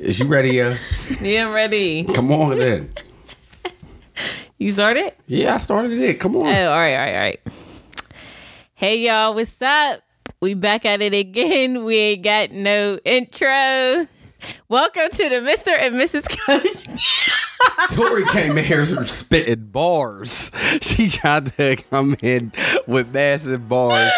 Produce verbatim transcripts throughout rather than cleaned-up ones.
Is you ready, uh? Yeah, I'm ready. Come on then. You started? Yeah, I started it. Come on. Oh, all right, all right, all right. Hey, y'all, what's up? We back at it again. We ain't got no intro. Welcome to the Mister and Missus Coach. Tori came in here spitting bars. She tried to come in with massive bars.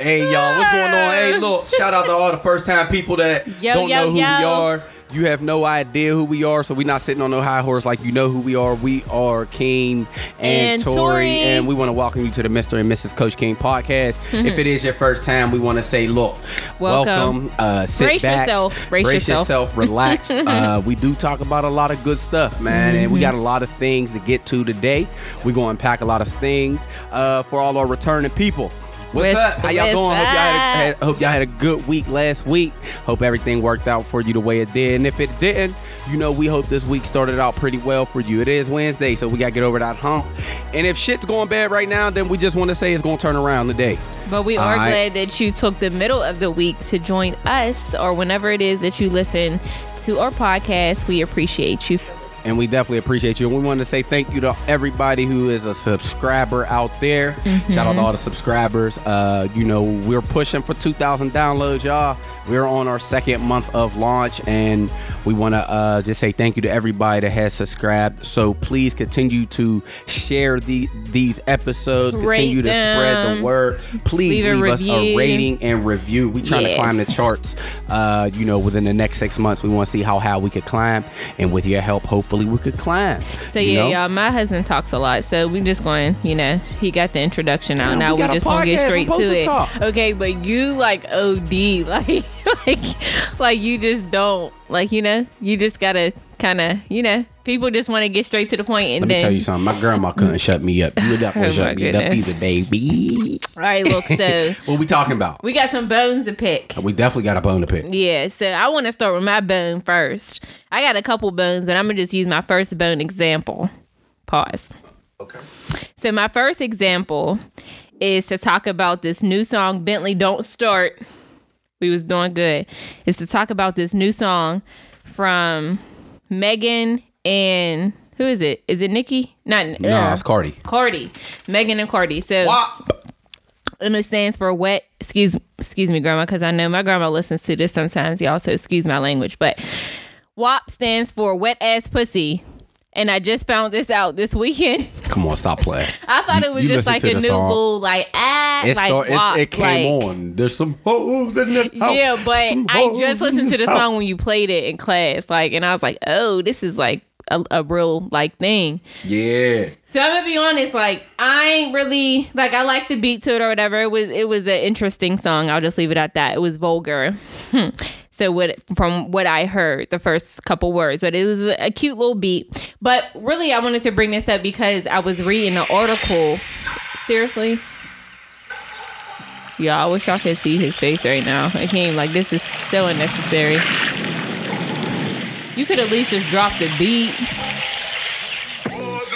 Hey, y'all, what's going on? Hey, look, shout out to all the first-time people that yo, don't yo, know who yo. we are. You have no idea who we are, so we're not sitting on no high horse like you know who we are. We are King and, and Tori, Tori, and we want to welcome you to the Mister and Missus Coach King podcast. Mm-hmm. If it is your first time, we want to say, look, welcome. welcome uh, sit brace back. Yourself. Brace, brace yourself. yourself. Relax. uh, we do talk about a lot of good stuff, man, mm-hmm. and we got a lot of things to get to today. We're going to unpack a lot of things uh, for all our returning people. What's with, up? How y'all doing? Hope y'all, had a, had, hope y'all had a good week last week. Hope everything worked out for you the way it did. And if it didn't, you know, we hope this week started out pretty well for you. It is Wednesday, so we got to get over that hump. And if shit's going bad right now, then we just want to say it's going to turn around today. But we are right. glad that you took the middle of the week to join us or whenever it is that you listen to our podcast. We appreciate you. And we definitely appreciate you. And we want to say thank you to everybody who is a subscriber out there. Mm-hmm. Shout out to all the subscribers. Uh, you know, we're pushing for two thousand downloads, y'all. We're on our second month of launch. And we want to uh, just say thank you to everybody that has subscribed. So please continue to share the, these episodes. Rate continue them. to spread the word. Please leave, leave a us a rating and review. We're trying yes. to climb the charts, uh, you know, within the next six months. We want to see how high we could climb. And with your help, hopefully, we could climb. So yeah, know? y'all, my husband talks a lot, so we're just going, you know, he got the introduction out. Man, now we we're just gonna get straight to, to it. Talk. Okay, but you like O D, like like like you just don't like you know, you just gotta kinda you know, people just wanna get straight to the point and Let then, me tell you something, my grandma couldn't shut me up. You not gonna oh shut goodness. me up either, baby. All right, look, so what we talking about? We got some bones to pick. We definitely got a bone to pick. Yeah, so I wanna start with my bone first. I got a couple bones, but I'm gonna just use my first bone example. Pause. Okay. So my first example is to talk about this new song, Bentley Don't Start. We was doing good. Is to talk about this new song from Megan and who is it? Is it Nikki? Not no, nah, it's Cardi. Cardi, Megan and Cardi. So W A P. And it stands for wet. Excuse, excuse me, grandma, because I know my grandma listens to this sometimes. Y'all, so excuse my language, but W A P stands for wet ass pussy. And I just found this out this weekend. Come on, stop playing. I thought you, it was just like a new song. like ah, it like start, W A P, it, it came like, on. There's some hoes in this house. Yeah, but some I just listened to the house. song when you played it in class, like, and I was like, oh, this is like a, a real like thing. Yeah. So I'm gonna be honest, like I ain't really like I like the beat to it or whatever. It was it was an interesting song. I'll just leave it at that. It was vulgar. Hmm. So what, from what I heard, the first couple words, but it was a cute little beat. But really, I wanted to bring this up because I was reading an article. Seriously? Yeah, I wish y'all could see his face right now. I can't, like, this is so unnecessary. You could at least just drop the beat.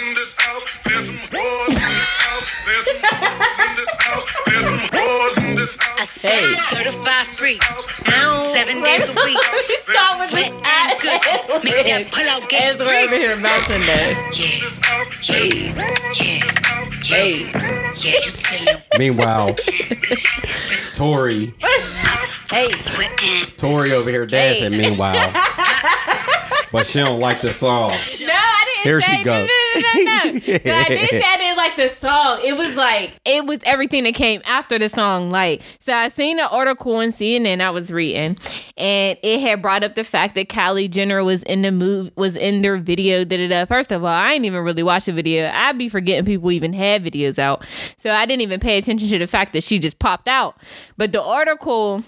In this house, there's some wars in this house, there's some wars in this house, there's some wars in this house. I say certified free, seven days a week. Wet and cushy, make that pull out game. We're over here melting there. Yeah, yeah, yeah, yeah, you tell me. Meanwhile, Tori, hey, Tori over here dancing. Hey. Meanwhile, but she don't like the song. No. Here she goes. No, no, no, no. So I did say I didn't like the song. It was like, it was everything that came after the song. Like, so I seen an article on C N N I was reading, and it had brought up the fact that Kylie Jenner was in the move, was in their video. Da, da, da. First of all, I ain't even really watch the video. I'd be forgetting people even had videos out. So I didn't even pay attention to the fact that she just popped out. But the article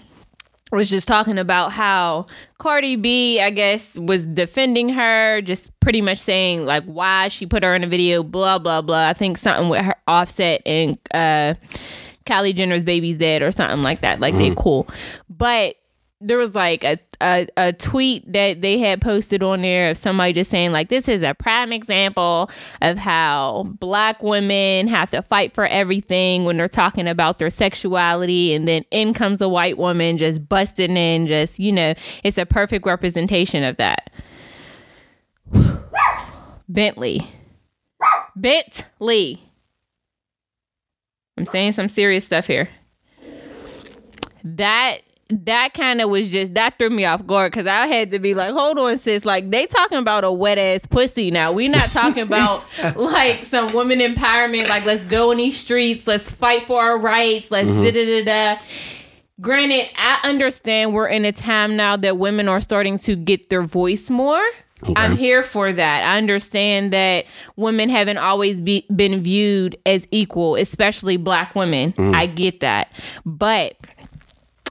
was just talking about how Cardi B, I guess, was defending her, just pretty much saying like why she put her in a video, blah blah blah. I think something with her Offset and uh Kylie Jenner's baby's dead or something like that. Like mm. they cool, but there was like a, a a tweet that they had posted on there of somebody just saying like, this is a prime example of how black women have to fight for everything when they're talking about their sexuality. And then in comes a white woman just busting in, just, you know, it's a perfect representation of that. Bentley. Bentley. I'm saying some serious stuff here. That that kind of was just, that threw me off guard, because I had to be like, hold on, sis. Like, they talking about a wet ass pussy now. We not talking about like some woman empowerment. Like, let's go in these streets. Let's fight for our rights. Let's mm-hmm. da da da da. Granted, I understand we're in a time now that women are starting to get their voice more. Okay. I'm here for that. I understand that women haven't always be, been viewed as equal, especially black women. Mm. I get that. But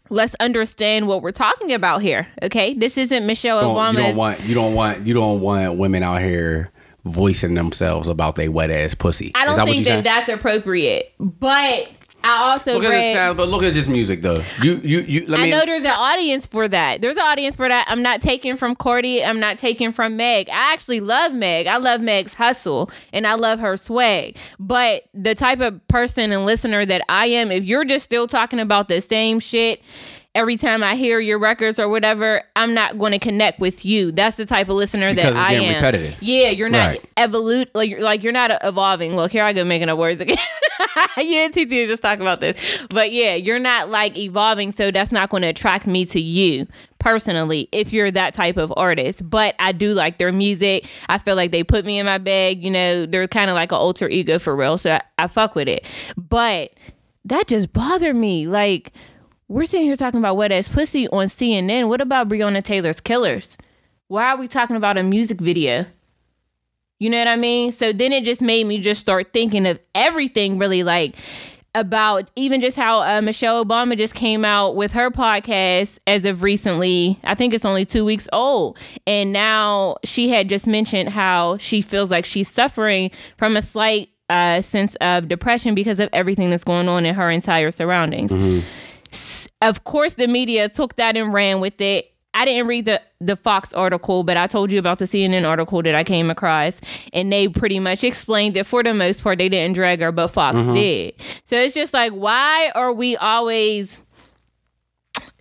let's understand what we're talking about here. Okay? This isn't Michelle Obama. You don't want you don't want you don't want women out here voicing themselves about they wet ass pussy. I don't think that that's appropriate. But I also look read, at the time, but look at just music though. You, you, you. Let I me, know there's an audience for that. There's an audience for that. I'm not taking from Cardi. I'm not taking from Meg. I actually love Meg. I love Meg's hustle and I love her swag. But the type of person and listener that I am, if you're just still talking about the same shit every time I hear your records or whatever, I'm not going to connect with you. That's the type of listener because that it's I am. Repetitive. Yeah, you're not right. evolute like you're, like you're not evolving. Look, here I go making up words again. Yeah, T T was just talking about this, but yeah, you're not like evolving, so that's not going to attract me to you personally if you're that type of artist. But I do like their music. I feel like they put me in my bag. You know, they're kind of like an alter ego for real, so I, I fuck with it. But that just bothered me. Like, we're sitting here talking about wet ass pussy on C N N. What about Breonna Taylor's Killers? Why are we talking about a music video? You know what I mean? So then it just made me just start thinking of everything really, like about even just how uh, Michelle Obama just came out with her podcast as of recently. I think it's only two weeks old. And now she had just mentioned how she feels like she's suffering from a slight uh, sense of depression because of everything that's going on in her entire surroundings. Mm-hmm. Of course, the media took that and ran with it. I didn't read the, the Fox article, but I told you about the C N N article that I came across, and they pretty much explained that for the most part, they didn't drag her, but Fox mm-hmm. did. So it's just like, why are we always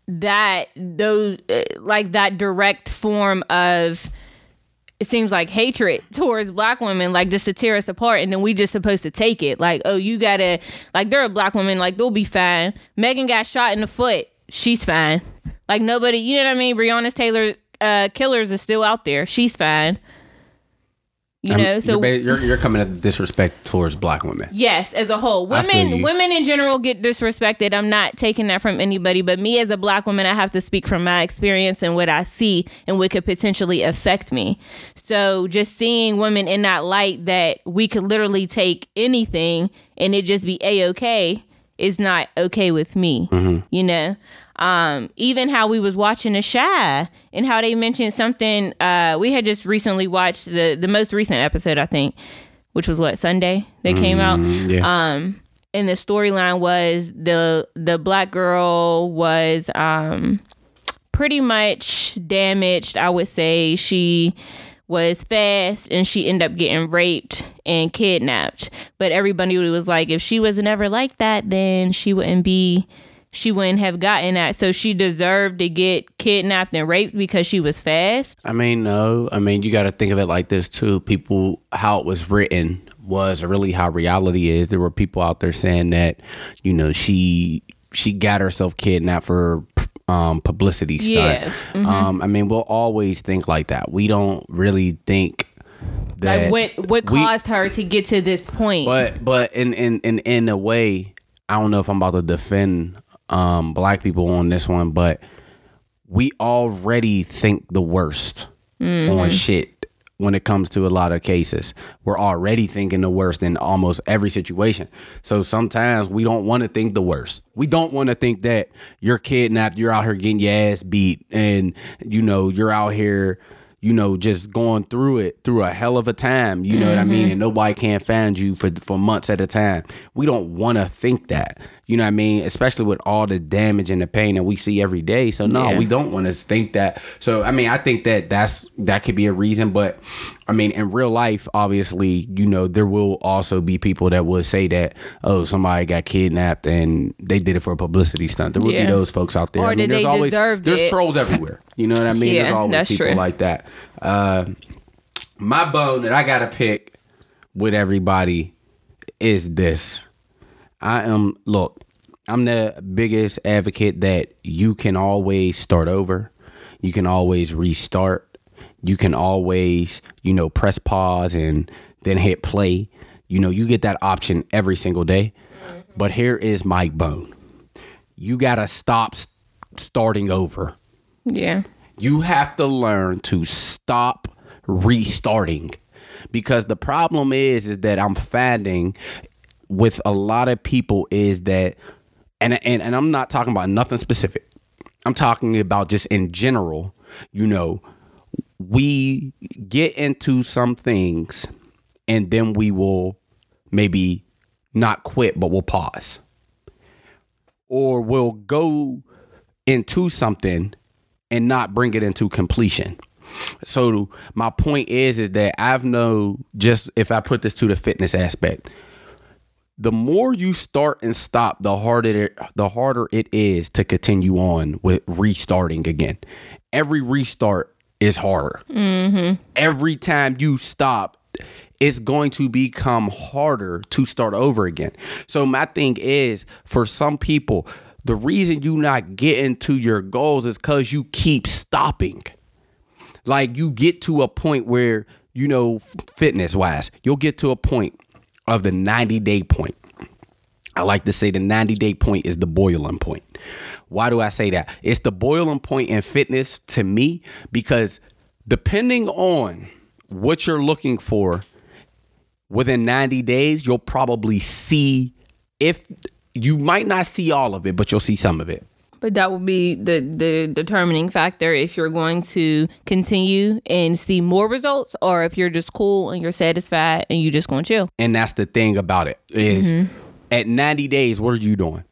that, those, like that direct form of, it seems like hatred towards black women, like just to tear us apart, and then we just supposed to take it. Like, oh, you gotta, like they're a black woman, like they'll be fine. Megan got shot in the foot. She's fine. Like nobody, you know what I mean? Breonna Taylor uh, Killers is still out there. She's fine. You know, I'm, so you're, you're, you're coming at disrespect towards black women. Yes, as a whole, women women in general get disrespected. I'm not taking that from anybody, but me as a black woman, I have to speak from my experience and what I see and what could potentially affect me. So just seeing women in that light, that we could literally take anything and it just be A-okay, is not okay with me. Mm-hmm. You know. Um, even how we was watching The Chi and how they mentioned something, uh, we had just recently watched the, the most recent episode, I think, which was what, Sunday that mm, came out. Yeah. Um, and the storyline was the, the black girl was, um, pretty much damaged. I would say she was fast and she ended up getting raped and kidnapped. But everybody was like, if she wasn't ever like that, then she wouldn't be, she wouldn't have gotten that. So she deserved to get kidnapped and raped because she was fast. I mean, no. I mean, you got to think of it like this, too. People, how it was written was really how reality is. There were people out there saying that, you know, she she got herself kidnapped for um, publicity stunt. Yeah. Mm-hmm. Um, I mean, we'll always think like that. We don't really think that. Like what, what caused we, her to get to this point? But but in, in, in, in a way, I don't know if I'm about to defend Um, black people on this one, but we already think the worst mm-hmm. on shit when it comes to a lot of cases. We're already thinking the worst in almost every situation. So sometimes we don't want to think the worst. We don't want to think that you're kidnapped, you're out here getting your ass beat, and you know, you're out here, you know, just going through it through a hell of a time, you know mm-hmm. what I mean? And nobody can find you for for months at a time. We don't want to think that. You know what I mean? Especially with all the damage and the pain that we see every day. So no, yeah. we don't want to think that. So I mean, I think that that's that could be a reason. But I mean, in real life, obviously, you know, there will also be people that would say that, oh, somebody got kidnapped and they did it for a publicity stunt. There will yeah. be those folks out there. Or I mean, did there's they always deserve there's it. Trolls everywhere. You know what I mean? Yeah, there's always that's people true. Like that. Uh, my bone that I gotta pick with everybody is this. I am, look, I'm the biggest advocate that you can always start over. You can always restart. You can always, you know, press pause and then hit play. You know, you get that option every single day. Mm-hmm. But here is my bone. You got to stop st- starting over. Yeah. You have to learn to stop restarting. Because the problem is, is that I'm finding with a lot of people is that, and, and and I'm not talking about nothing specific. I'm talking about just in general, you know, we get into some things and then we will maybe not quit, but we'll pause. Or we'll go into something and not bring it into completion. So my point is, is that I've know just if I put this to the fitness aspect, the more you start and stop, the harder it, the harder it is to continue on with restarting again. Every restart is harder. Mm-hmm. Every time you stop, it's going to become harder to start over again. So my thing is, for some people, the reason you not getting to your goals is because you keep stopping. Like, you get to a point where, you know, fitness wise, you'll get to a point of the ninety day point. I like to say the ninety day point is the boiling point. Why do I say that? It's the boiling point in fitness to me, because depending on what you're looking for within ninety days, you'll probably see, if you might not see all of it, but you'll see some of it. But that will be the, the determining factor if you're going to continue and see more results, or if you're just cool and you're satisfied and you just gonna chill. And that's the thing about it is, mm-hmm. at ninety days, what are you doing?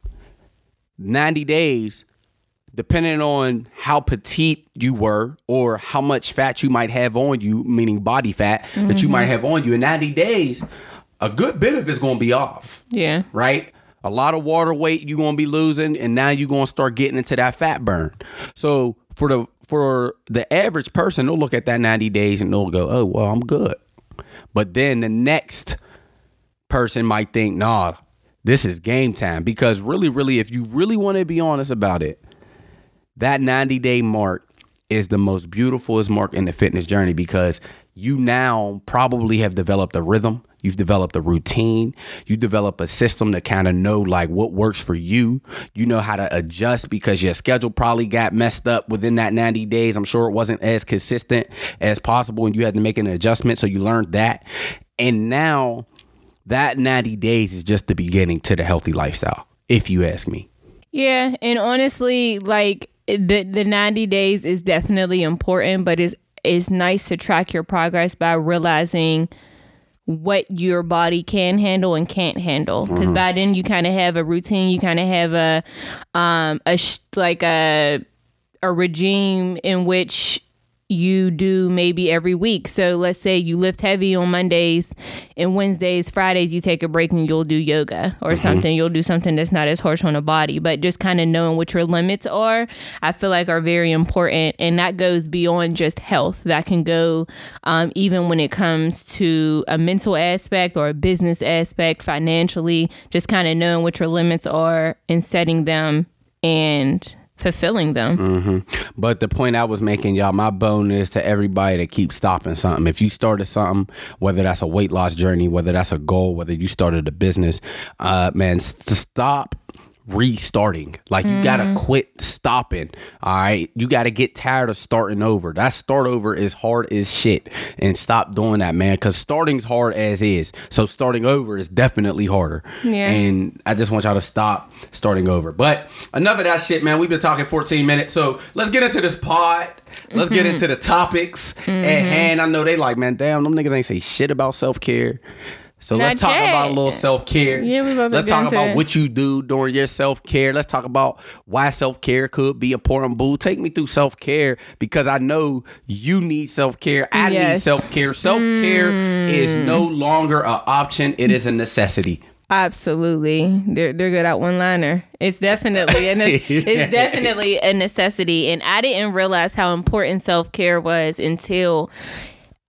ninety days, depending on how petite you were or how much fat you might have on you, meaning body fat, mm-hmm. that you might have on you, in ninety days, a good bit of it's gonna be off. Yeah. Right? A lot of water weight you're going to be losing, and now you're going to start getting into that fat burn. So for the for the average person, they'll look at that ninety days and they'll go, oh, well, I'm good. But then the next person might think, nah, this is game time. Because really, really, if you really want to be honest about it, that ninety-day mark is the most beautiful mark in the fitness journey, because you now probably have developed a rhythm. You've developed a routine. You develop a system to kind of know like what works for you. You know how to adjust, because your schedule probably got messed up within that ninety days. I'm sure it wasn't as consistent as possible and you had to make an adjustment. So you learned that. And now that ninety days is just the beginning to the healthy lifestyle, if you ask me. Yeah. And honestly, like the, the ninety days is definitely important, but it's, it's nice to track your progress by realizing what your body can handle and can't handle, because mm-hmm. by then you kind of have a routine, you kind of have a um a sh- like a a regime in which you do maybe every week. So let's say you lift heavy on Mondays and Wednesdays, Fridays you take a break and you'll do yoga or mm-hmm. something. You'll do something that's not as harsh on the body, but just kind of knowing what your limits are, I feel like are very important. And that goes beyond just health. That can go um, even when it comes to a mental aspect or a business aspect, financially, just kind of knowing what your limits are and setting them and fulfilling them. Mm-hmm. But the point I was making, y'all, my bone is to everybody that keeps stopping something. If you started something, whether that's a weight loss journey, whether that's a goal, whether you started a business, uh, man, stop restarting. Like, you mm. gotta quit stopping. All right, you gotta get tired of starting over. That start over is hard as shit, and stop doing that, man, because starting's hard as is, so starting over is definitely harder. Yeah. And I just want y'all to stop starting over. But enough of that shit, man. We've been talking fourteen minutes, so let's get into this pod. Let's mm-hmm. get into the topics mm-hmm. at hand. I know they like, man, damn, them niggas ain't say shit about self-care. So Not let's talk yet. about a little self-care. Yeah, we Let's talk about it. what you do during your self-care. Let's talk about why self-care could be important. Boo, take me through self-care, because I know you need self-care. I yes. need self-care. Self-care mm. is no longer an option. It is a necessity. Absolutely. They're, they're good at one-liner. It's definitely a ne- it's definitely a necessity. And I didn't realize how important self-care was until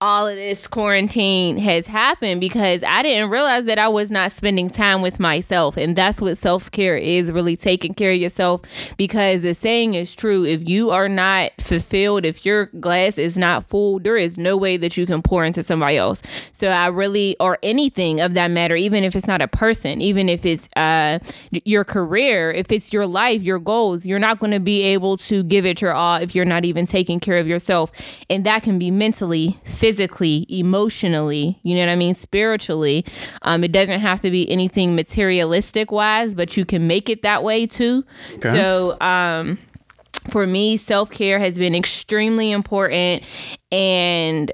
all of this quarantine has happened, because I didn't realize that I was not spending time with myself. And that's what self-care is, really taking care of yourself, because the saying is true. If you are not fulfilled, if your glass is not full, there is no way that you can pour into somebody else. So I really, or anything of that matter, even if it's not a person, even if it's uh, your career, if it's your life, your goals, you're not going to be able to give it your all if you're not even taking care of yourself. And that can be mentally, physically, physically, emotionally, you know what I mean? Spiritually. Um, it doesn't have to be anything materialistic wise, but you can make it that way too. Okay. So, um, for me, self-care has been extremely important, and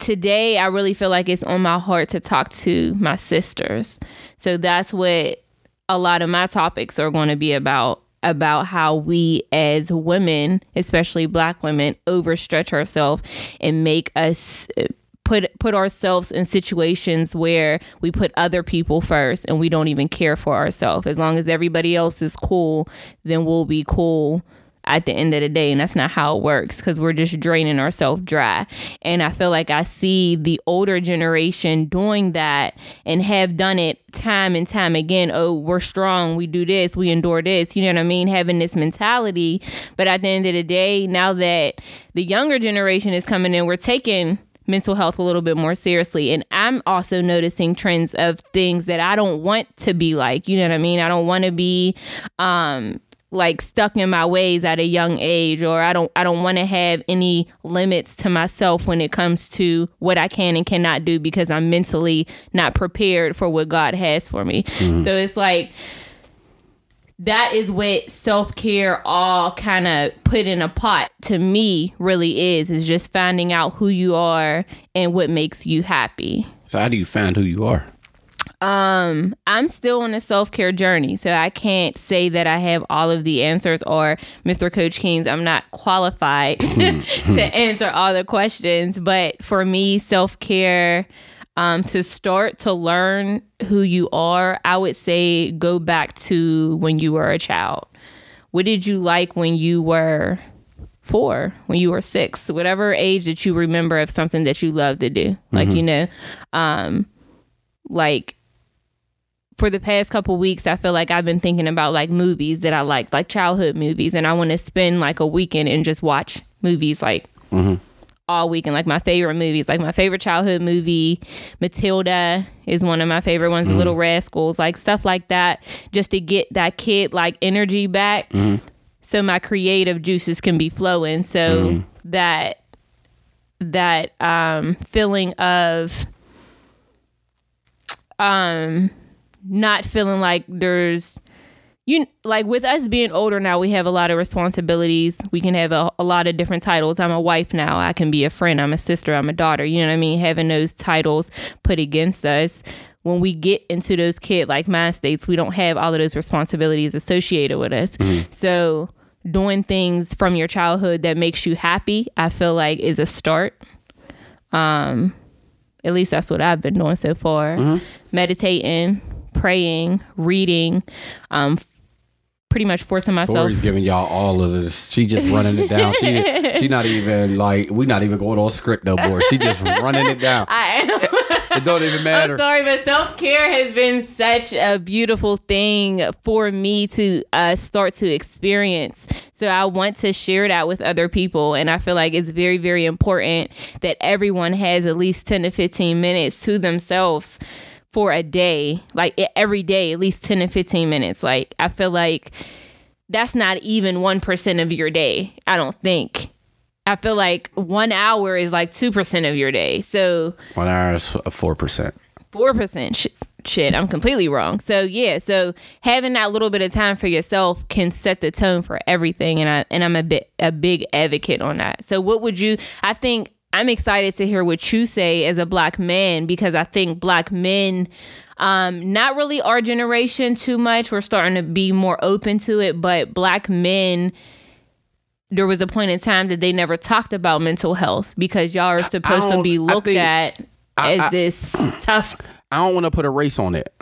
today I really feel like it's on my heart to talk to my sisters. So that's what a lot of my topics are going to be about. about how we as women, especially Black women, overstretch ourselves and make us put put ourselves in situations where we put other people first and we don't even care for ourselves. As long as everybody else is cool, then we'll be cool at the end of the day. And that's not how it works, because we're just draining ourselves dry. And I feel like I see the older generation doing that and have done it time and time again. Oh, we're strong. We do this. We endure this. You know what I mean? Having this mentality. But at the end of the day, now that the younger generation is coming in, we're taking mental health a little bit more seriously. And I'm also noticing trends of things that I don't want to be like. You know what I mean? I don't want to be um like stuck in my ways at a young age, or I don't I don't want to have any limits to myself when it comes to what I can and cannot do, because I'm mentally not prepared for what God has for me. Mm-hmm. So it's like, that is what self-care all kind of put in a pot to me really is, is just finding out who you are and what makes you happy. So how do you find who you are? Um, I'm still on a self-care journey, so I can't say that I have all of the answers, or Mister Coach King's, I'm not qualified to answer all the questions. But for me, self-care, um, to start to learn who you are, I would say go back to when you were a child. What did you like when you were four, when you were six, whatever age that you remember of something that you loved to do? Mm-hmm. Like, you know, um, like, for the past couple weeks, I feel like I've been thinking about like movies that I liked, like childhood movies. And I want to spend like a weekend and just watch movies like mm-hmm. all weekend. Like my favorite movies, like my favorite childhood movie, Matilda is one of my favorite ones, mm-hmm. Little Rascals, like stuff like that, just to get that kid like energy back. Mm-hmm. So my creative juices can be flowing. So mm-hmm. that that um, feeling of um. not feeling like there's, you like with us being older now, we have a lot of responsibilities. We can have a, a lot of different titles. I'm a wife now. I can be a friend. I'm a sister. I'm a daughter. You know what I mean? Having those titles put against us, when we get into those kid like mind states, we don't have all of those responsibilities associated with us. Mm-hmm. So doing things from your childhood that makes you happy, I feel like, is a start. Um, at least that's what I've been doing so far. Mm-hmm. Meditating, praying, reading, um, pretty much forcing myself. Tori's giving y'all all of this. She just running it down. She she not even like, we not even going on script no more. She just running it down. I am. It don't even matter. I'm sorry, but self-care has been such a beautiful thing for me to uh, start to experience. So I want to share that with other people. And I feel like it's very, very important that everyone has at least ten to fifteen minutes to themselves for a day, like every day, at least ten to fifteen minutes. Like, I feel like that's not even one percent of your day, I don't think. I feel like one hour is like two percent of your day. So one hour is four percent. four percent. Sh- shit, I'm completely wrong. So yeah, so having that little bit of time for yourself can set the tone for everything. And, I, and I'm a, bit, a big advocate on that. So what would you, I think I'm excited to hear what you say as a black man, because I think black men, um, not really our generation too much. We're starting to be more open to it, but black men, there was a point in time that they never talked about mental health because y'all are supposed to be looked think, at I, as I, this I, tough. I don't want to put a race on it,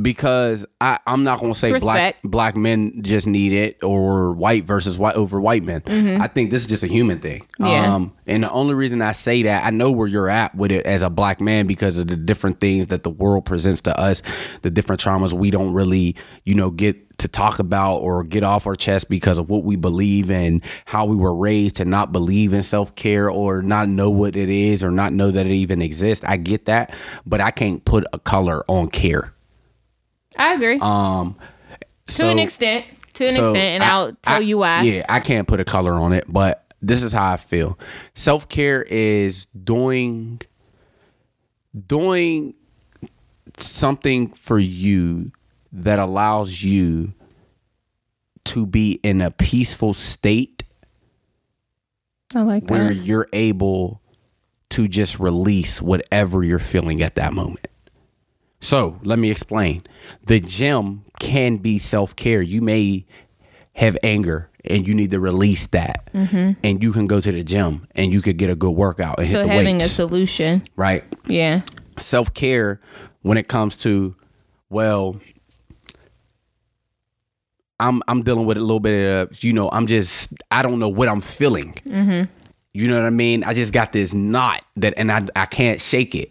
because I, I'm not going to say Respect. black black men just need it, or white versus white over white men. Mm-hmm. I think this is just a human thing. Yeah. Um, and the only reason I say that, I know where you're at with it as a black man because of the different things that the world presents to us, the different traumas we don't really, you know, get to talk about or get off our chest because of what we believe and how we were raised to not believe in self-care or not know what it is or not know that it even exists. I get that, but I can't put a color on care. I agree. Um, to so, an extent, to an so extent, and I, I'll tell I, you why. Yeah, I can't put a color on it, but this is how I feel. Self-care is doing, doing something for you that allows you to be in a peaceful state. I like that. Where you're able to just release whatever you're feeling at that moment. So let me explain. The gym can be self-care. You may have anger and you need to release that. Mm-hmm. And you can go to the gym and you could get a good workout and so hit the weights. So having a solution. Right. Yeah. Self-care when it comes to, well, I'm I'm dealing with a little bit of, you know, I'm just, I don't know what I'm feeling. Mm-hmm. You know what I mean? I just got this knot that, and I, I can't shake it.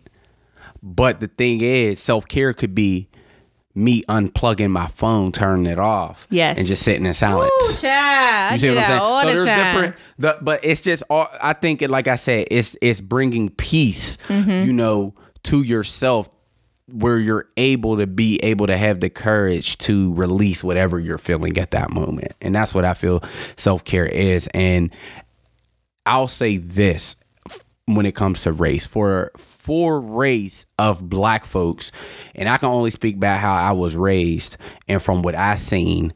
But the thing is, self-care could be me unplugging my phone, turning it off, yes, and just sitting in silence. Ooh, child. You see I what I'm saying? All so the there's time. different, the, but it's just, all, I think, it, like I said, it's, it's bringing peace, mm-hmm. you know, to yourself, where you're able to be able to have the courage to release whatever you're feeling at that moment. And that's what I feel self-care is. And I'll say this when it comes to race, for for race of black folks, and I can only speak about how I was raised and from what I seen,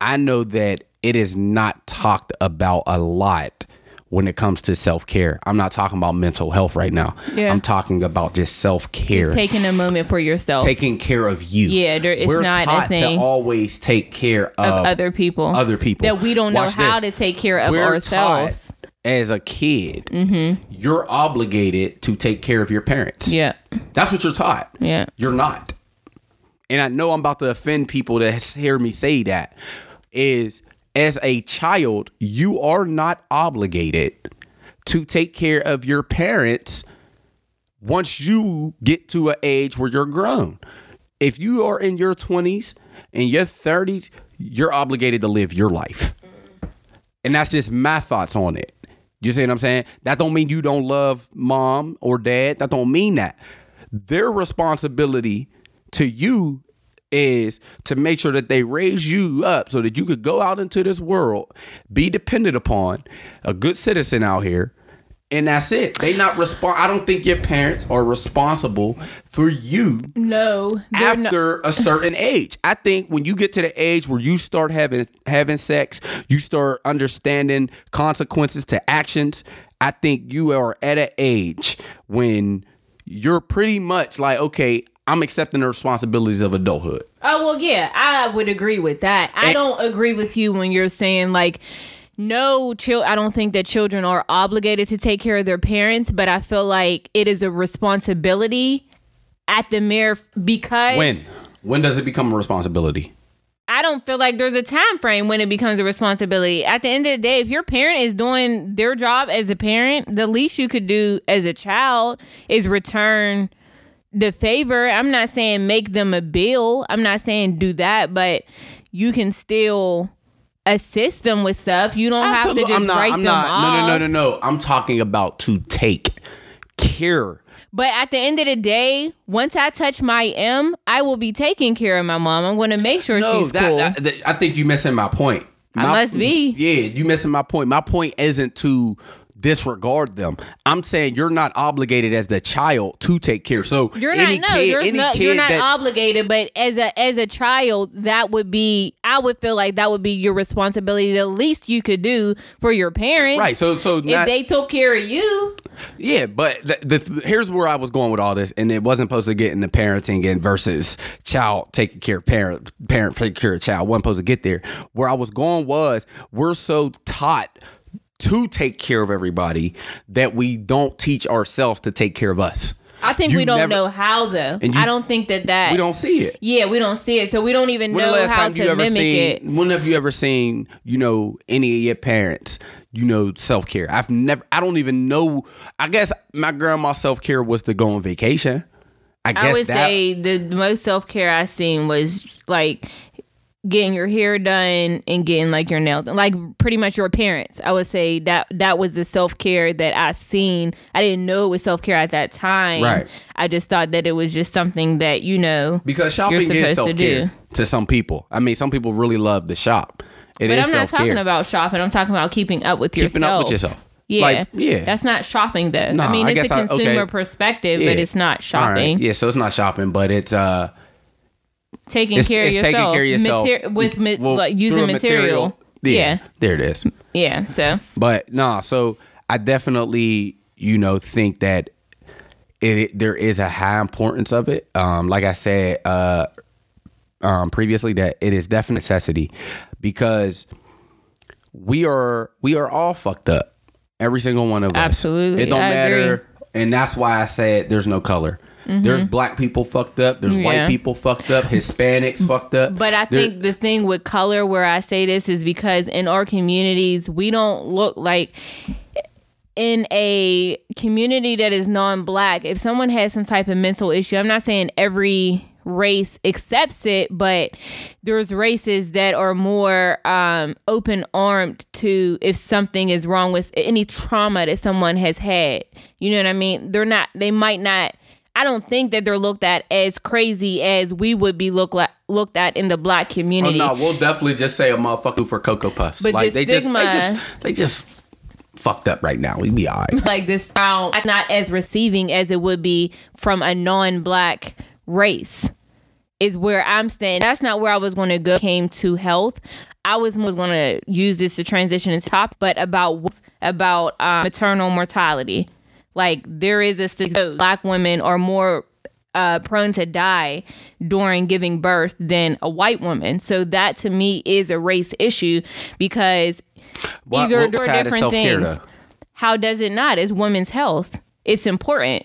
I know that it is not talked about a lot when it comes to self-care. I'm not talking about mental health right now. Yeah. I'm talking about just self-care. Just taking a moment for yourself. Taking care of you. Yeah, there, it's We're not taught a thing. to always take care of, of other people. Other people. That we don't Watch know how this. to take care of We're ourselves. Taught as a kid, mm-hmm. you're obligated to take care of your parents. Yeah. That's what you're taught. Yeah. You're not. And I know I'm about to offend people that hear me say that, is as a child, you are not obligated to take care of your parents once you get to an age where you're grown. If you are in your twenties and your thirties, you're obligated to live your life. And that's just my thoughts on it. You see what I'm saying? That don't mean you don't love mom or dad. That don't mean that. Their responsibility to you is to make sure that they raise you up so that you could go out into this world, be dependent upon, a good citizen out here, and that's it. They not respond. I don't think your parents are responsible for you. No, after not. a certain age, I think when you get to the age where you start having having sex, you start understanding consequences to actions. I think you are at an age when you're pretty much like, okay, I'm accepting the responsibilities of adulthood. Oh, well, yeah, I would agree with that. I and, don't agree with you when you're saying like, no, chil- I don't think that children are obligated to take care of their parents, but I feel like it is a responsibility at the mere because. When? When does it become a responsibility? I don't feel like there's a time frame when it becomes a responsibility. At the end of the day, if your parent is doing their job as a parent, the least you could do as a child is return the favor. I'm not saying make them a bill. I'm not saying do that, but you can still assist them with stuff. You don't Absolutely. have to just not, write I'm them not, off. No, no, no, no, no. I'm talking about to take care. But at the end of the day, once I touch my M, I will be taking care of my mom. I'm going to make sure no, she's that, cool. That, that, I think you're missing my point. My, I must be. Yeah, you're missing my point. My point isn't to disregard them. I'm saying you're not obligated as the child to take care. So you're any not. No, kid, you're, any no, kid you're not that, obligated. But as a as a child, that would be. I would feel like that would be your responsibility. The least you could do for your parents, right? So so if not, they took care of you. Yeah, but the, the, here's where I was going with all this, and it wasn't supposed to get into parenting and versus child taking care of parent, parent taking care of child. Wasn't supposed to get there. Where I was going was we're so taught to take care of everybody that we don't teach ourselves to take care of us. I think you we don't never, know how though. You, I don't think that that we don't see it. Yeah, we don't see it, so we don't even when know the last how time to you ever mimic seen, it. When have you ever seen, you know, any of your parents, you know, self care? I've never. I don't even know. I guess my grandma's self care was to go on vacation. I guess I would that, say the most self care I seen was like getting your hair done and getting like your nails done, like pretty much your parents. I would say that that was the self-care that I seen. I didn't know it was self-care at that time. Right. I just thought that it was just something that, you know, because shopping you're supposed is self-care to do. To some people. I mean, some people really love to shop. It but is I'm not self-care. Talking about shopping. I'm talking about keeping up with keeping yourself. Keeping up with yourself. Yeah. Like, yeah. That's not shopping though. Nah, I mean, it's I a consumer I, okay. perspective, yeah. but it's not shopping. Right. Yeah. So it's not shopping, but it's, uh, Taking, it's, care it's taking care of yourself Materi- with ma- well, like using material, material. Yeah, yeah, there it is. Yeah, so but nah, so I definitely, you know, think that it, it there is a high importance of it. Um, like I said uh, um, previously, that it is definite necessity because we are we are all fucked up. Every single one of us. Absolutely, it don't I matter, agree. And that's why I said there's no color. Mm-hmm. There's black people fucked up. There's yeah. white people fucked up. Hispanics fucked up. But I think They're- the thing with color where I say this is because in our communities, we don't look like... In a community that is non-black, if someone has some type of mental issue, I'm not saying every race accepts it, but there's races that are more um, open-armed to if something is wrong with any trauma that someone has had. You know what I mean? They're not... They might not... I don't think that they're looked at as crazy as we would be looked like, looked at in the black community. Oh no, we'll definitely just say a motherfucker for Cocoa Puffs. But like the they, stigma, just, they just they just fucked up right now. We'd be all right. Like this sound not as receiving as it would be from a non-black race is where I'm staying. That's not where I was going to go. Came to health. I was was going to use this to transition into top, but about about uh, maternal mortality. Like, there is a statistic black women are more uh, prone to die during giving birth than a white woman. So that, to me, is a race issue because well, either there are different things. Though. How does it not? It's women's health. It's important.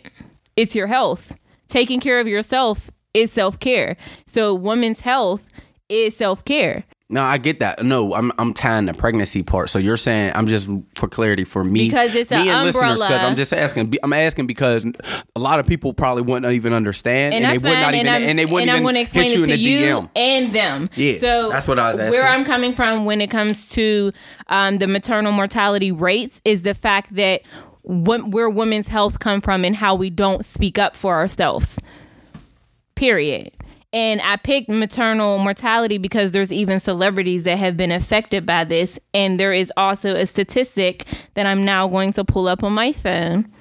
It's your health. Taking care of yourself is self-care. So women's health is self-care. No, I get that. No, I'm I'm tying the pregnancy part. So you're saying I'm just for clarity for me because it's me an and umbrella. Listeners, because I'm just asking. I'm asking because a lot of people probably wouldn't even understand, and, and they would not even, and, and they wouldn't and even explain hit you it in to the you D M and them. Yeah, so that's what I was asking. Where I'm coming from when it comes to um, the maternal mortality rates is the fact that when, where women's health come from and how we don't speak up for ourselves. Period. And I picked maternal mortality because there's even celebrities that have been affected by this. And there is also a statistic that I'm now going to pull up on my phone.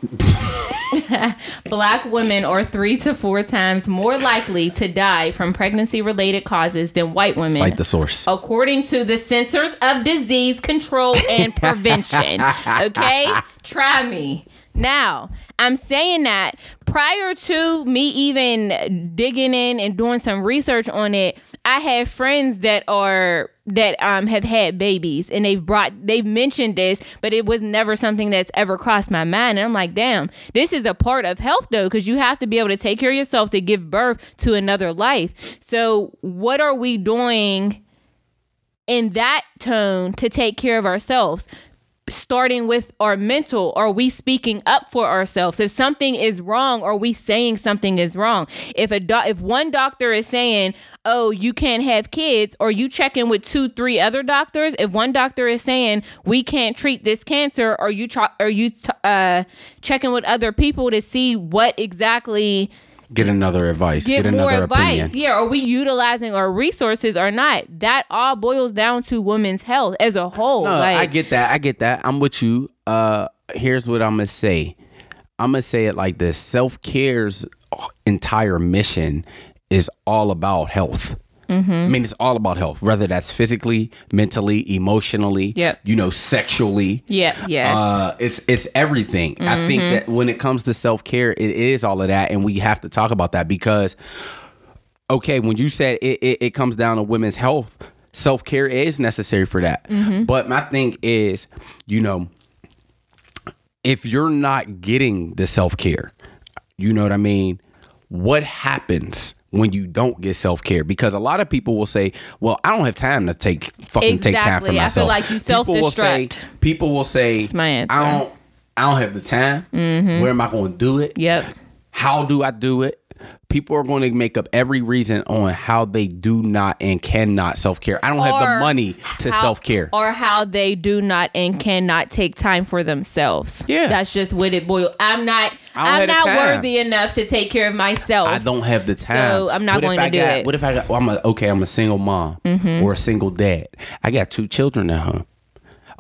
Black women are three to four times more likely to die from pregnancy-related causes than white women. Cite the source. According to the Centers of Disease Control and Prevention. Okay? Try me. Now, I'm saying that prior to me even digging in and doing some research on it, I have friends that are that um have had babies and they've brought they've mentioned this, but it was never something that's ever crossed my mind. And I'm like, damn, this is a part of health though, because you have to be able to take care of yourself to give birth to another life. So what are we doing in that tone to take care of ourselves? Starting with our mental, are we speaking up for ourselves? If something is wrong, are we saying something is wrong? If a do- if one doctor is saying, oh, you can't have kids, or you check in with two, three other doctors, if one doctor is saying, we can't treat this cancer, or you, tra- or you t- uh, checking with other people to see what exactly... Get another advice. Get, Get another more advice. Opinion. Yeah, are we utilizing our resources or not? That all boils down to women's health as a whole. No, like, I get that. I get that. I'm with you. Uh, here's what I'm gonna say. I'm gonna say it like this: self-care's entire mission is all about health. Mm-hmm. I mean, it's all about health, whether that's physically, mentally, emotionally, yep. you know, sexually. Yeah, yes. Uh, it's it's everything. Mm-hmm. I think that when it comes to self-care, it is all of that. And we have to talk about that because, okay, when you said it, it, it comes down to women's health, self-care is necessary for that. Mm-hmm. But my thing is, you know, if you're not getting the self-care, you know what I mean? What happens when you don't get self-care? Because a lot of people will say, well, I don't have time to take fucking exactly. take time for myself. I feel like you self-destruct. People will say, people will say my answer. I don't I don't have the time. Mm-hmm. Where am I going to do it? Yep. How do I do it? People are going to make up every reason on how they do not and cannot self-care. I don't or have the money to how, self-care. Or how they do not and cannot take time for themselves. Yeah. That's just what it boils. I'm not I'm not worthy enough to take care of myself. I don't have the time. So I'm not what going to do got, it. What if I got, well, I'm a, okay, I'm a single mom mm-hmm. or a single dad. I got two children at home.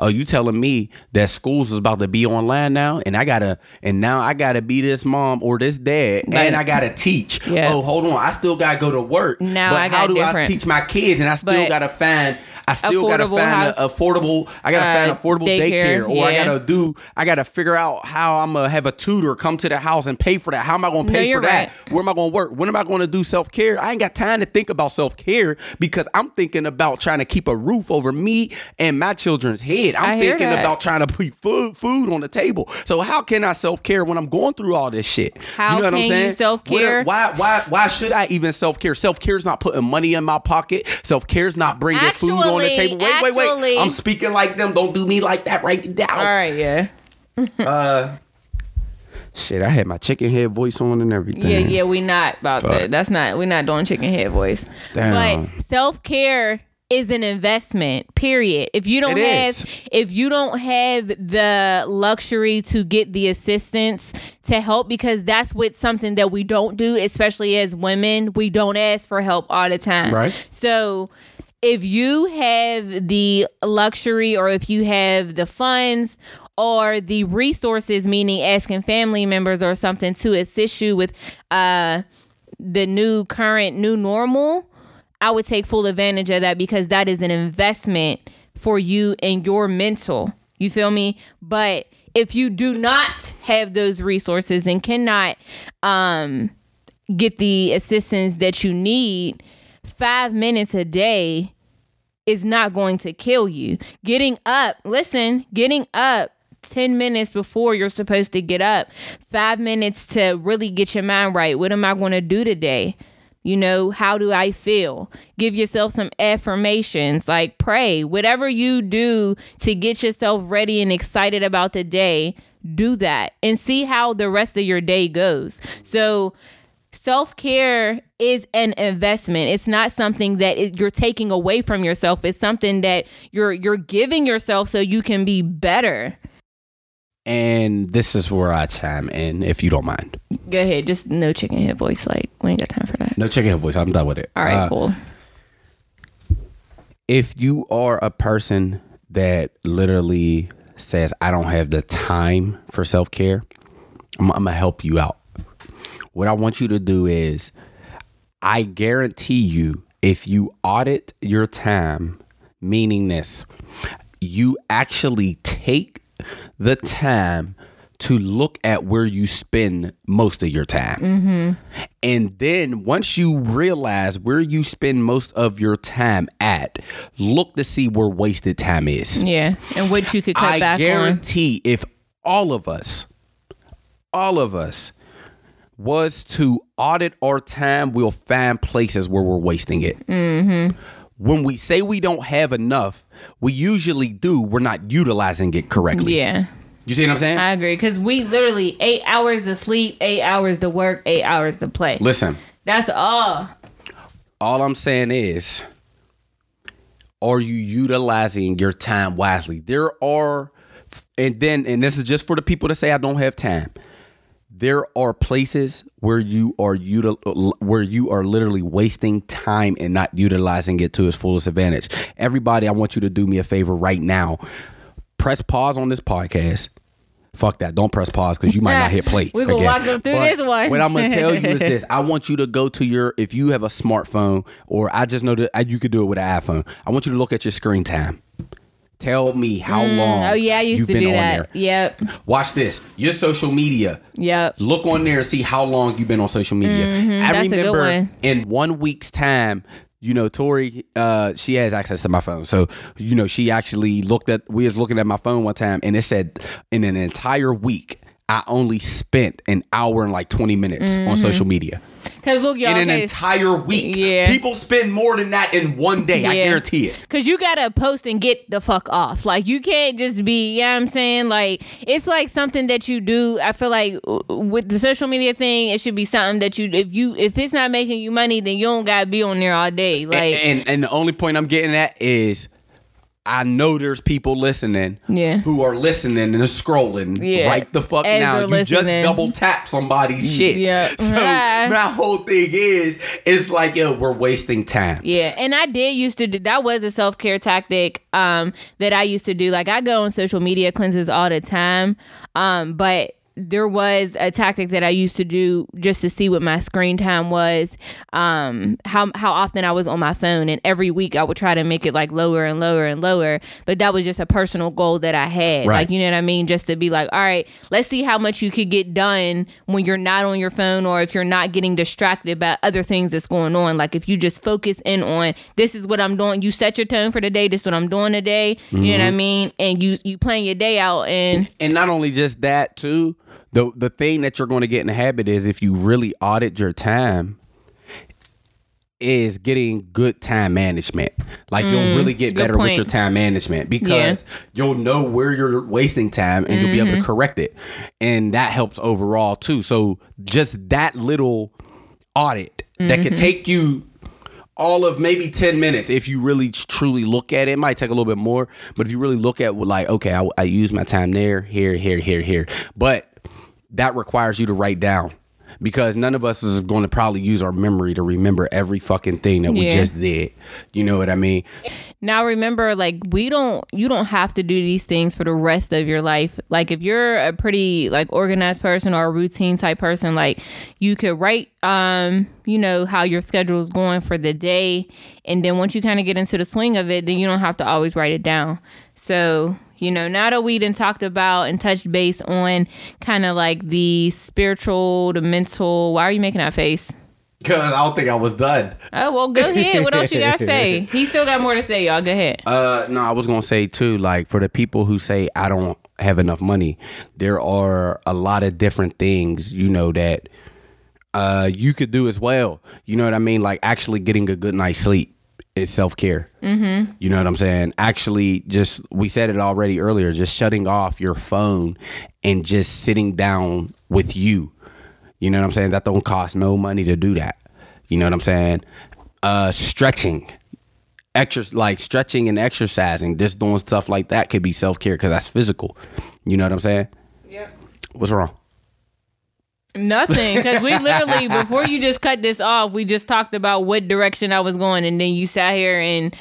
Oh, you telling me that schools is about to be online now, and I gotta, and now I gotta be this mom or this dad, like, and I gotta teach. Yeah. Oh, hold on, I still gotta go to work. Now but I how do different. I teach my kids, and I still but gotta find, I still gotta find house, a affordable, I gotta uh, find affordable daycare, daycare or yeah. I gotta do, I gotta figure out how I'm gonna have a tutor come to the house and pay for that. How am I gonna pay no, for that? Right. Where am I gonna work? When am I gonna do self care? I ain't got time to think about self care because I'm thinking about trying to keep a roof over me and my children's head. I'm I thinking about trying to put food food on the table. So how can I self-care when I'm going through all this shit? How you know what can I'm saying? You self-care? Why, why, why should I even self-care? Self-care is not putting money in my pocket. Self-care is not bringing actually, food on the table. Wait, actually, wait, wait. I'm speaking like them. Don't do me like that right now. All right, yeah. uh, shit, I had my chicken head voice on and everything. Yeah, yeah, we not about Fuck. that. That's not, we're not doing chicken head voice. Damn. But self-care is an investment, period. If you don't it have is. if you don't have the luxury to get the assistance to help, because that's what something that we don't do, especially as women, we don't ask for help all the time. Right. So if you have the luxury or if you have the funds or the resources, meaning asking family members or something to assist you with uh, the new current new normal, I would take full advantage of that because that is an investment for you and your mental. You feel me? But if you do not have those resources and cannot um, get the assistance that you need, five minutes a day is not going to kill you. Getting up, listen, getting up ten minutes before you're supposed to get up, five minutes to really get your mind right. What am I going to do today? You know, how do I feel? Give yourself some affirmations, like pray. Whatever you do to get yourself ready and excited about the day, do that and see how the rest of your day goes. So self-care is an investment. It's not something that it, you're taking away from yourself. It's something that you're you're giving yourself so you can be better. And this is where I chime in, if you don't mind. Go ahead. Just no chicken head voice. Like, we ain't got time for that. No chicken head voice. I'm done with it. All right, uh, cool. If you are a person that literally says, I don't have the time for self-care, I'm, I'm going to help you out. What I want you to do is, I guarantee you, if you audit your time, meaning this, you actually take the time to look at where you spend most of your time. Mm-hmm. And then once you realize where you spend most of your time at, look to see where wasted time is. Yeah. And what you could cut I back on. I guarantee if all of us, all of us was to audit our time, we'll find places where we're wasting it. Mm-hmm. When we say we don't have enough, we usually do. We're not utilizing it correctly. Yeah. You see what I'm saying? I agree. Because we literally eight hours to sleep, eight hours to work, eight hours to play. Listen. That's all. All I'm saying is, are you utilizing your time wisely? There are, and then, and this is just for the people that say I don't have time. There are places where you are util- where you are literally wasting time and not utilizing it to its fullest advantage. Everybody, I want you to do me a favor right now. Press pause on this podcast. fuck that. Don't press pause because you might not hit play. We're going to walk them through but this one. What I'm going to tell you is this. I want you to go to your, if you have a smartphone, or I just know that you could do it with an iPhone. I want you to look at your screen time. Tell me how mm. long oh, yeah, I used you've to been do on that. There. Yep. Watch this. Your social media. Yep. Look on there and see how long you've been on social media. Mm-hmm. I That's remember a good one. In one week's time, you know, Tori, uh, she has access to my phone. So, you know, she actually looked at, we was looking at my phone one time and it said in an entire week, I only spent an hour and like twenty minutes mm-hmm. on social media. Because look, y'all, in an okay, entire week, yeah. people spend more than that in one day. Yeah. I guarantee it. Because you gotta post and get the fuck off. Like you can't just be. You know what I'm saying, like it's like something that you do. I feel like with the social media thing, it should be something that you. If you if it's not making you money, then you don't gotta be on there all day. Like and and, and the only point I'm getting at is. I know there's people listening yeah. who are listening and scrolling yeah. right the fuck As now. You listening. Just double tap somebody's shit. Yeah. So Hi. My whole thing is, it's like, yo, we're wasting time. Yeah. And I did used to do, that was a self-care tactic um, that I used to do. Like I go on social media cleanses all the time, um, but there was a tactic that I used to do just to see what my screen time was, um, how how often I was on my phone. And every week I would try to make it like lower and lower and lower. But that was just a personal goal that I had. Right. Like, you know what I mean? Just to be like, all right, let's see how much you could get done when you're not on your phone or if you're not getting distracted by other things that's going on. Like if you just focus in on this is what I'm doing. You set your tone for the day. This is what I'm doing today. Mm-hmm. You know what I mean? And you, you plan your day out. And And not only just that too. The the thing that you're going to get in the habit is if you really audit your time is getting good time management. Like mm, you'll really get better point. With your time management because yeah. you'll know where you're wasting time and mm-hmm. you'll be able to correct it. And that helps overall too. So just that little audit mm-hmm. that could take you all of maybe ten minutes if you really truly look at it. It might take a little bit more, but if you really look at like, okay, I, I use my time there, here, here, here, here. But that requires you to write down because none of us is going to probably use our memory to remember every fucking thing that we yeah. just did. You know what I mean? Now, remember, like we don't you don't have to do these things for the rest of your life. Like if you're a pretty like organized person or a routine type person, like you could write, um, you know, how your schedule is going for the day. And then once you kind of get into the swing of it, then you don't have to always write it down. So you know, now that we done talked about and touched base on kind of like the spiritual, the mental, why are you making that face? Because I don't think I was done. Oh, well, go ahead. What else you got to say? He still got more to say, y'all. Go ahead. Uh, no, I was going to say, too, like for the people who say I don't have enough money, there are a lot of different things, you know, that uh, you could do as well. You know what I mean? Like actually getting a good night's sleep. It's self-care. Mm-hmm. You know what I'm saying? Actually, just we said it already earlier, just shutting off your phone and just sitting down with you. You know what I'm saying? That don't cost no money to do that. You know what I'm saying? Uh, stretching. Exer- like stretching and exercising. Just doing stuff like that could be self-care because that's physical. You know what I'm saying? Yeah. What's wrong? Nothing, because we literally before you just cut this off, we just talked about what direction I was going, and then you sat here and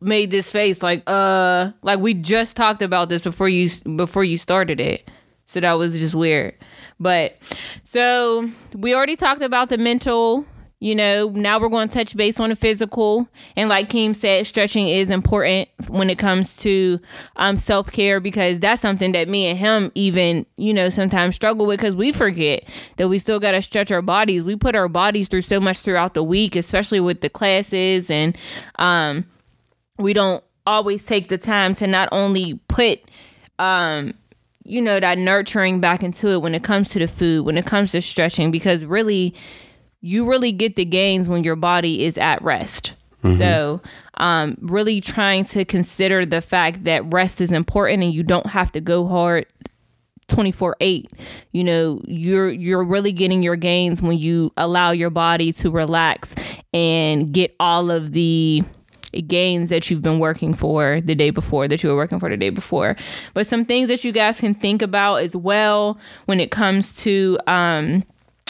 made this face like, uh, like we just talked about this before you before you started it. So that was just weird. But so we already talked about the mental. You know, now we're going to touch base on the physical. And like Keem said, stretching is important when it comes to um, self-care because that's something that me and him even, you know, sometimes struggle with because we forget that we still got to stretch our bodies. We put our bodies through so much throughout the week, especially with the classes. And um, we don't always take the time to not only put um you know, that nurturing back into it when it comes to the food, when it comes to stretching, because really, you really get the gains when your body is at rest. Mm-hmm. So um, really trying to consider the fact that rest is important and you don't have to go hard twenty-four eight. You know, you're you're really getting your gains when you allow your body to relax and get all of the gains that you've been working for the day before, that you were working for the day before. But some things that you guys can think about as well when it comes to um,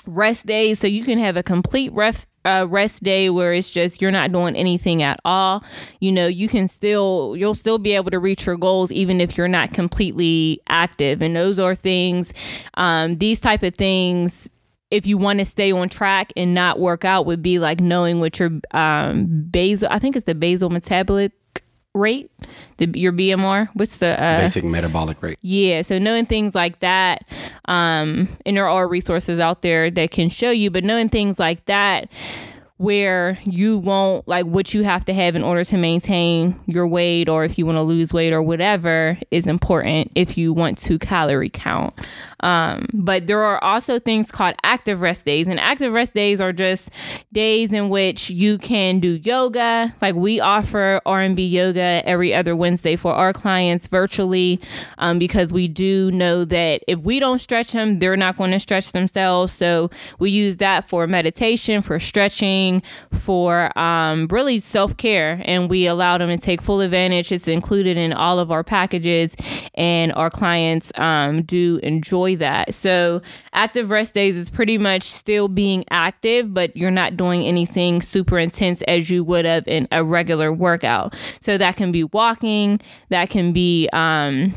rest days, so you can have a complete ref, a rest day where it's just you're not doing anything at all, you know, you can still, you'll still be able to reach your goals even if you're not completely active. And those are things, um, these type of things, if you want to stay on track and not work out, would be like knowing what your um, basal, I think it's the basal metabolic rate, the, your B M R, what's the uh, basic metabolic rate. Yeah. So knowing things like that, um, and there are resources out there that can show you, but knowing things like that, where you won't, like what you have to have in order to maintain your weight, or if you want to lose weight or whatever, is important if you want to calorie count. Um, but there are also things called active rest days, and active rest days are just days in which you can do yoga. Like we offer R and B yoga every other Wednesday for our clients virtually, um, because we do know that if we don't stretch them, they're not going to stretch themselves. So we use that for meditation, for stretching, for um, really self-care, and we allow them to take full advantage. It's included in all of our packages, and our clients um, do enjoy that. So active rest days is pretty much still being active, but you're not doing anything super intense as you would have in a regular workout. So that can be walking, that can be um,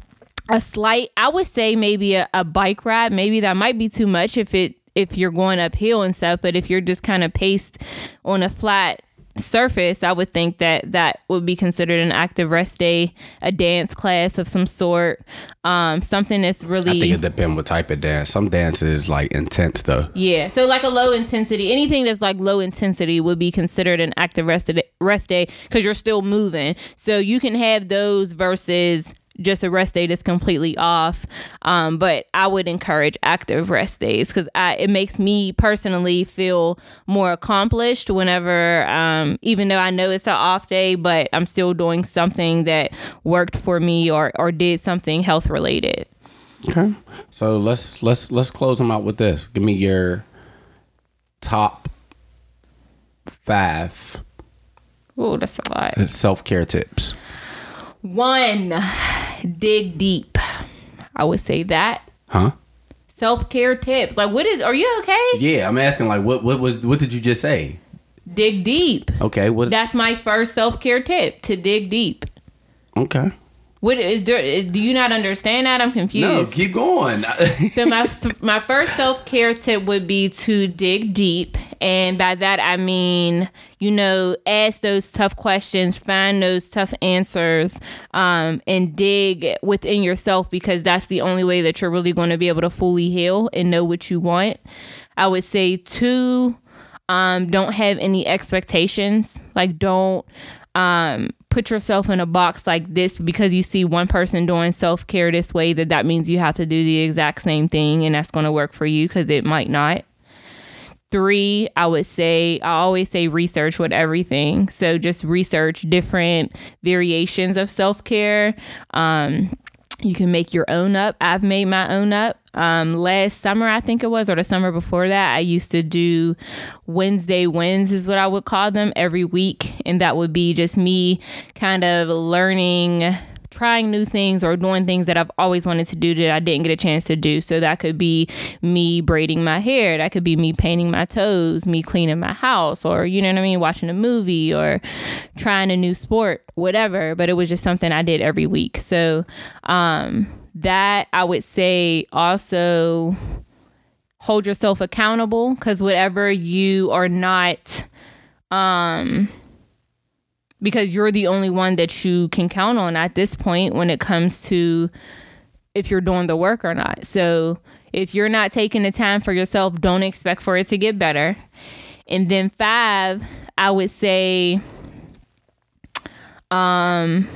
a slight, I would say maybe a, a bike ride. Maybe that might be too much if it if you're going uphill and stuff, but if you're just kind of paced on a flat surface, I would think that that would be considered an active rest day. A dance class of some sort, um something that's really, I think it depends what type of dance. Some dance is like intense though. Yeah, so like a low intensity, anything that's like low intensity would be considered an active rest rest day because you're still moving. So you can have those versus just a rest day that's completely off. Um, but I would encourage active rest days because it makes me personally feel more accomplished whenever, um, even though I know it's an off day, but I'm still doing something that worked for me, or, or did something health related. Okay. So let's, let's, let's close them out with this. Give me your top five. Oh, that's a lot. Self-care tips. One, dig deep. I would say that. Huh? Self-care tips. Like, what is, are you okay? Yeah, I'm asking, like, what what was, what did you just say? Dig deep. Okay. What? That's my first self-care tip, to dig deep. Okay. What is there, is, do you not understand that? I'm confused. No, keep going. So my my first self-care tip would be to dig deep. And by that, I mean, you know, ask those tough questions, find those tough answers, um, and dig within yourself, because that's the only way that you're really going to be able to fully heal and know what you want. I would say two, um, don't have any expectations. Like, don't um put yourself in a box like this because you see one person doing self-care this way, that that means you have to do the exact same thing and that's going to work for you, because it might not. Three, I would say, I always say research with everything. So just research different variations of self-care. Um, you can make your own up. I've made my own up. Um, last summer, I think it was, or the summer before that, I used to do Wednesday wins is what I would call them, every week. And that would be just me kind of learning, trying new things, or doing things that I've always wanted to do that I didn't get a chance to do. So that could be me braiding my hair, that could be me painting my toes, me cleaning my house, or, you know what I mean, watching a movie, or trying a new sport, whatever. But it was just something I did every week. So um, that, I would say, also hold yourself accountable, because whatever you are not... Um, because you're the only one that you can count on at this point when it comes to if you're doing the work or not. So if you're not taking the time for yourself, don't expect for it to get better. And then five, I would say, um,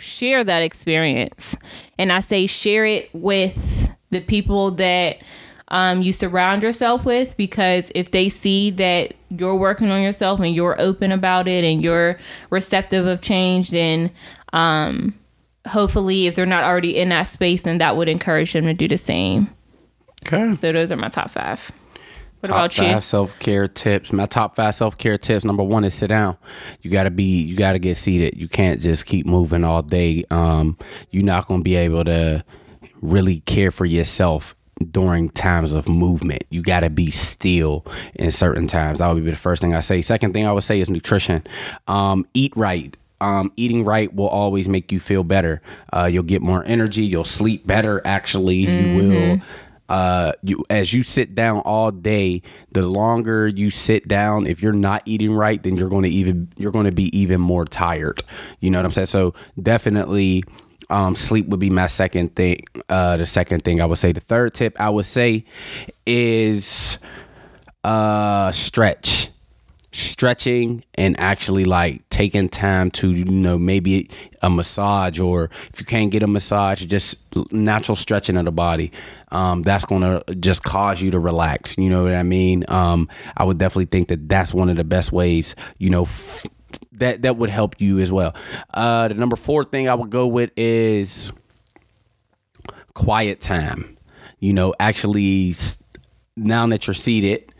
share that experience. And I say share it with the people that Um, you surround yourself with, because if they see that you're working on yourself and you're open about it and you're receptive of change, then um, hopefully if they're not already in that space, then that would encourage them to do the same. Okay. So those are my top five. What top about you? Top five self-care tips. My top five self-care tips. Number one is sit down. You got to be, you got to get seated. You can't just keep moving all day. Um, you're not going to be able to really care for yourself during times of movement. You got to be still in certain times. That would be the first thing I say. Second thing I would say is nutrition. Um, eat right. Um, eating right will always make you feel better. Uh, you'll get more energy. You'll sleep better. Actually, mm-hmm. you will. Uh, you as you sit down all day, the longer you sit down, if you're not eating right, then you're going to even you're going to be even more tired. You know what I'm saying? So definitely. Um, sleep would be my second thing. Uh, the second thing I would say. The third tip I would say is uh, stretch. Stretching and actually like taking time to, you know, maybe a massage, or if you can't get a massage, just natural stretching of the body. Um, that's going to just cause you to relax. You know what I mean? Um, I would definitely think that that's one of the best ways, you know, f- That that would help you as well. Uh, the number four thing I would go with is quiet time. You know, actually, now that you're seated,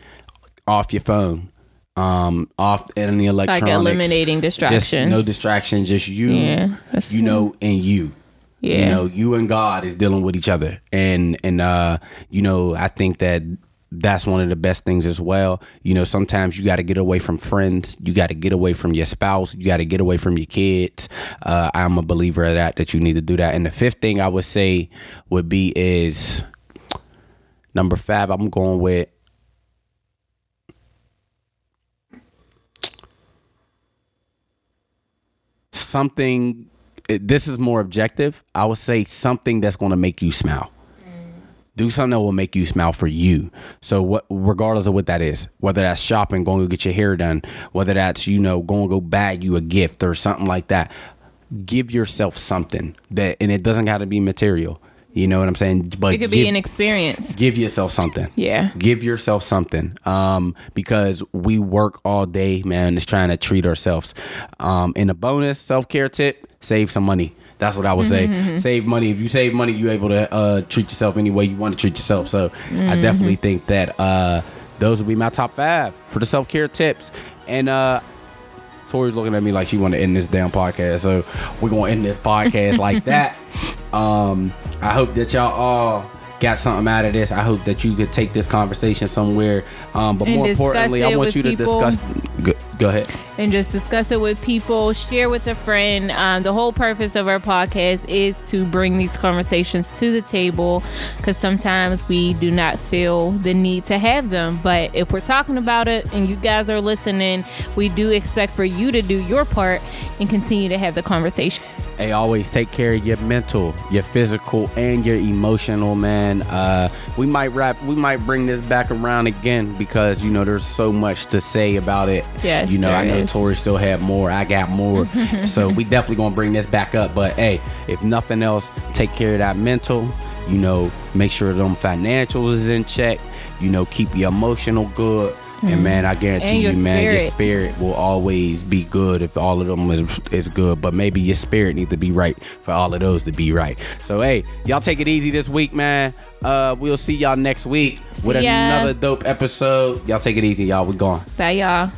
off your phone, um, off any electronics, like eliminating distractions, no distractions, just you, yeah, you know, and you. Yeah. You know, you and God is dealing with each other, and and uh, you know, I think that. That's one of the best things as well. You know, sometimes you got to get away from friends. You got to get away from your spouse. You got to get away from your kids. Uh, I'm a believer of that, that you need to do that. And the fifth thing I would say would be is number five. I'm going with something. This is more objective. I would say something that's going to make you smile. Do something that will make you smile for you. So what, regardless of what that is, whether that's shopping, going to get your hair done, whether that's, you know, going to go buy you a gift or something like that, give yourself something that, and it doesn't got to be material. You know what I'm saying? But it could give, be an experience. Give yourself something. Yeah. Give yourself something. Um, because we work all day, man, just trying to treat ourselves. Um, and a bonus self-care tip, save some money. That's what I would say. Mm-hmm. Save money. If you save money, you're able to uh, treat yourself any way you want to treat yourself. So mm-hmm. I definitely think that uh, those would be my top five for the self-care tips. And uh, Tori's looking at me like she want to end this damn podcast. So we're going to end this podcast like that. Um, I hope that y'all all got something out of this. I hope that you could take this conversation somewhere. Um, but and more importantly, I want you to people. discuss... Go, go ahead. And just discuss it with people. Share with a friend. Um, the whole purpose of our podcast is to bring these conversations to the table, because sometimes we do not feel the need to have them. But if we're talking about it and you guys are listening, we do expect for you to do your part and continue to have the conversation. Hey, always take care of your mental, your physical, and your emotional, man. Uh, we might wrap, we might bring this back around again, because, you know, there's so much to say about it. Yes, you know, I know Tori still had more. I got more. So we definitely going to bring this back up. But, hey, if nothing else, take care of that mental. You know, make sure them financials is in check. You know, keep your emotional good. And, man, I guarantee you, man, spirit. your spirit will always be good if all of them is, is good. But maybe your spirit needs to be right for all of those to be right. So, hey, y'all take it easy this week, man. Uh, we'll see y'all next week see with ya. another dope episode. Y'all take it easy, y'all. We're gone. Bye, y'all.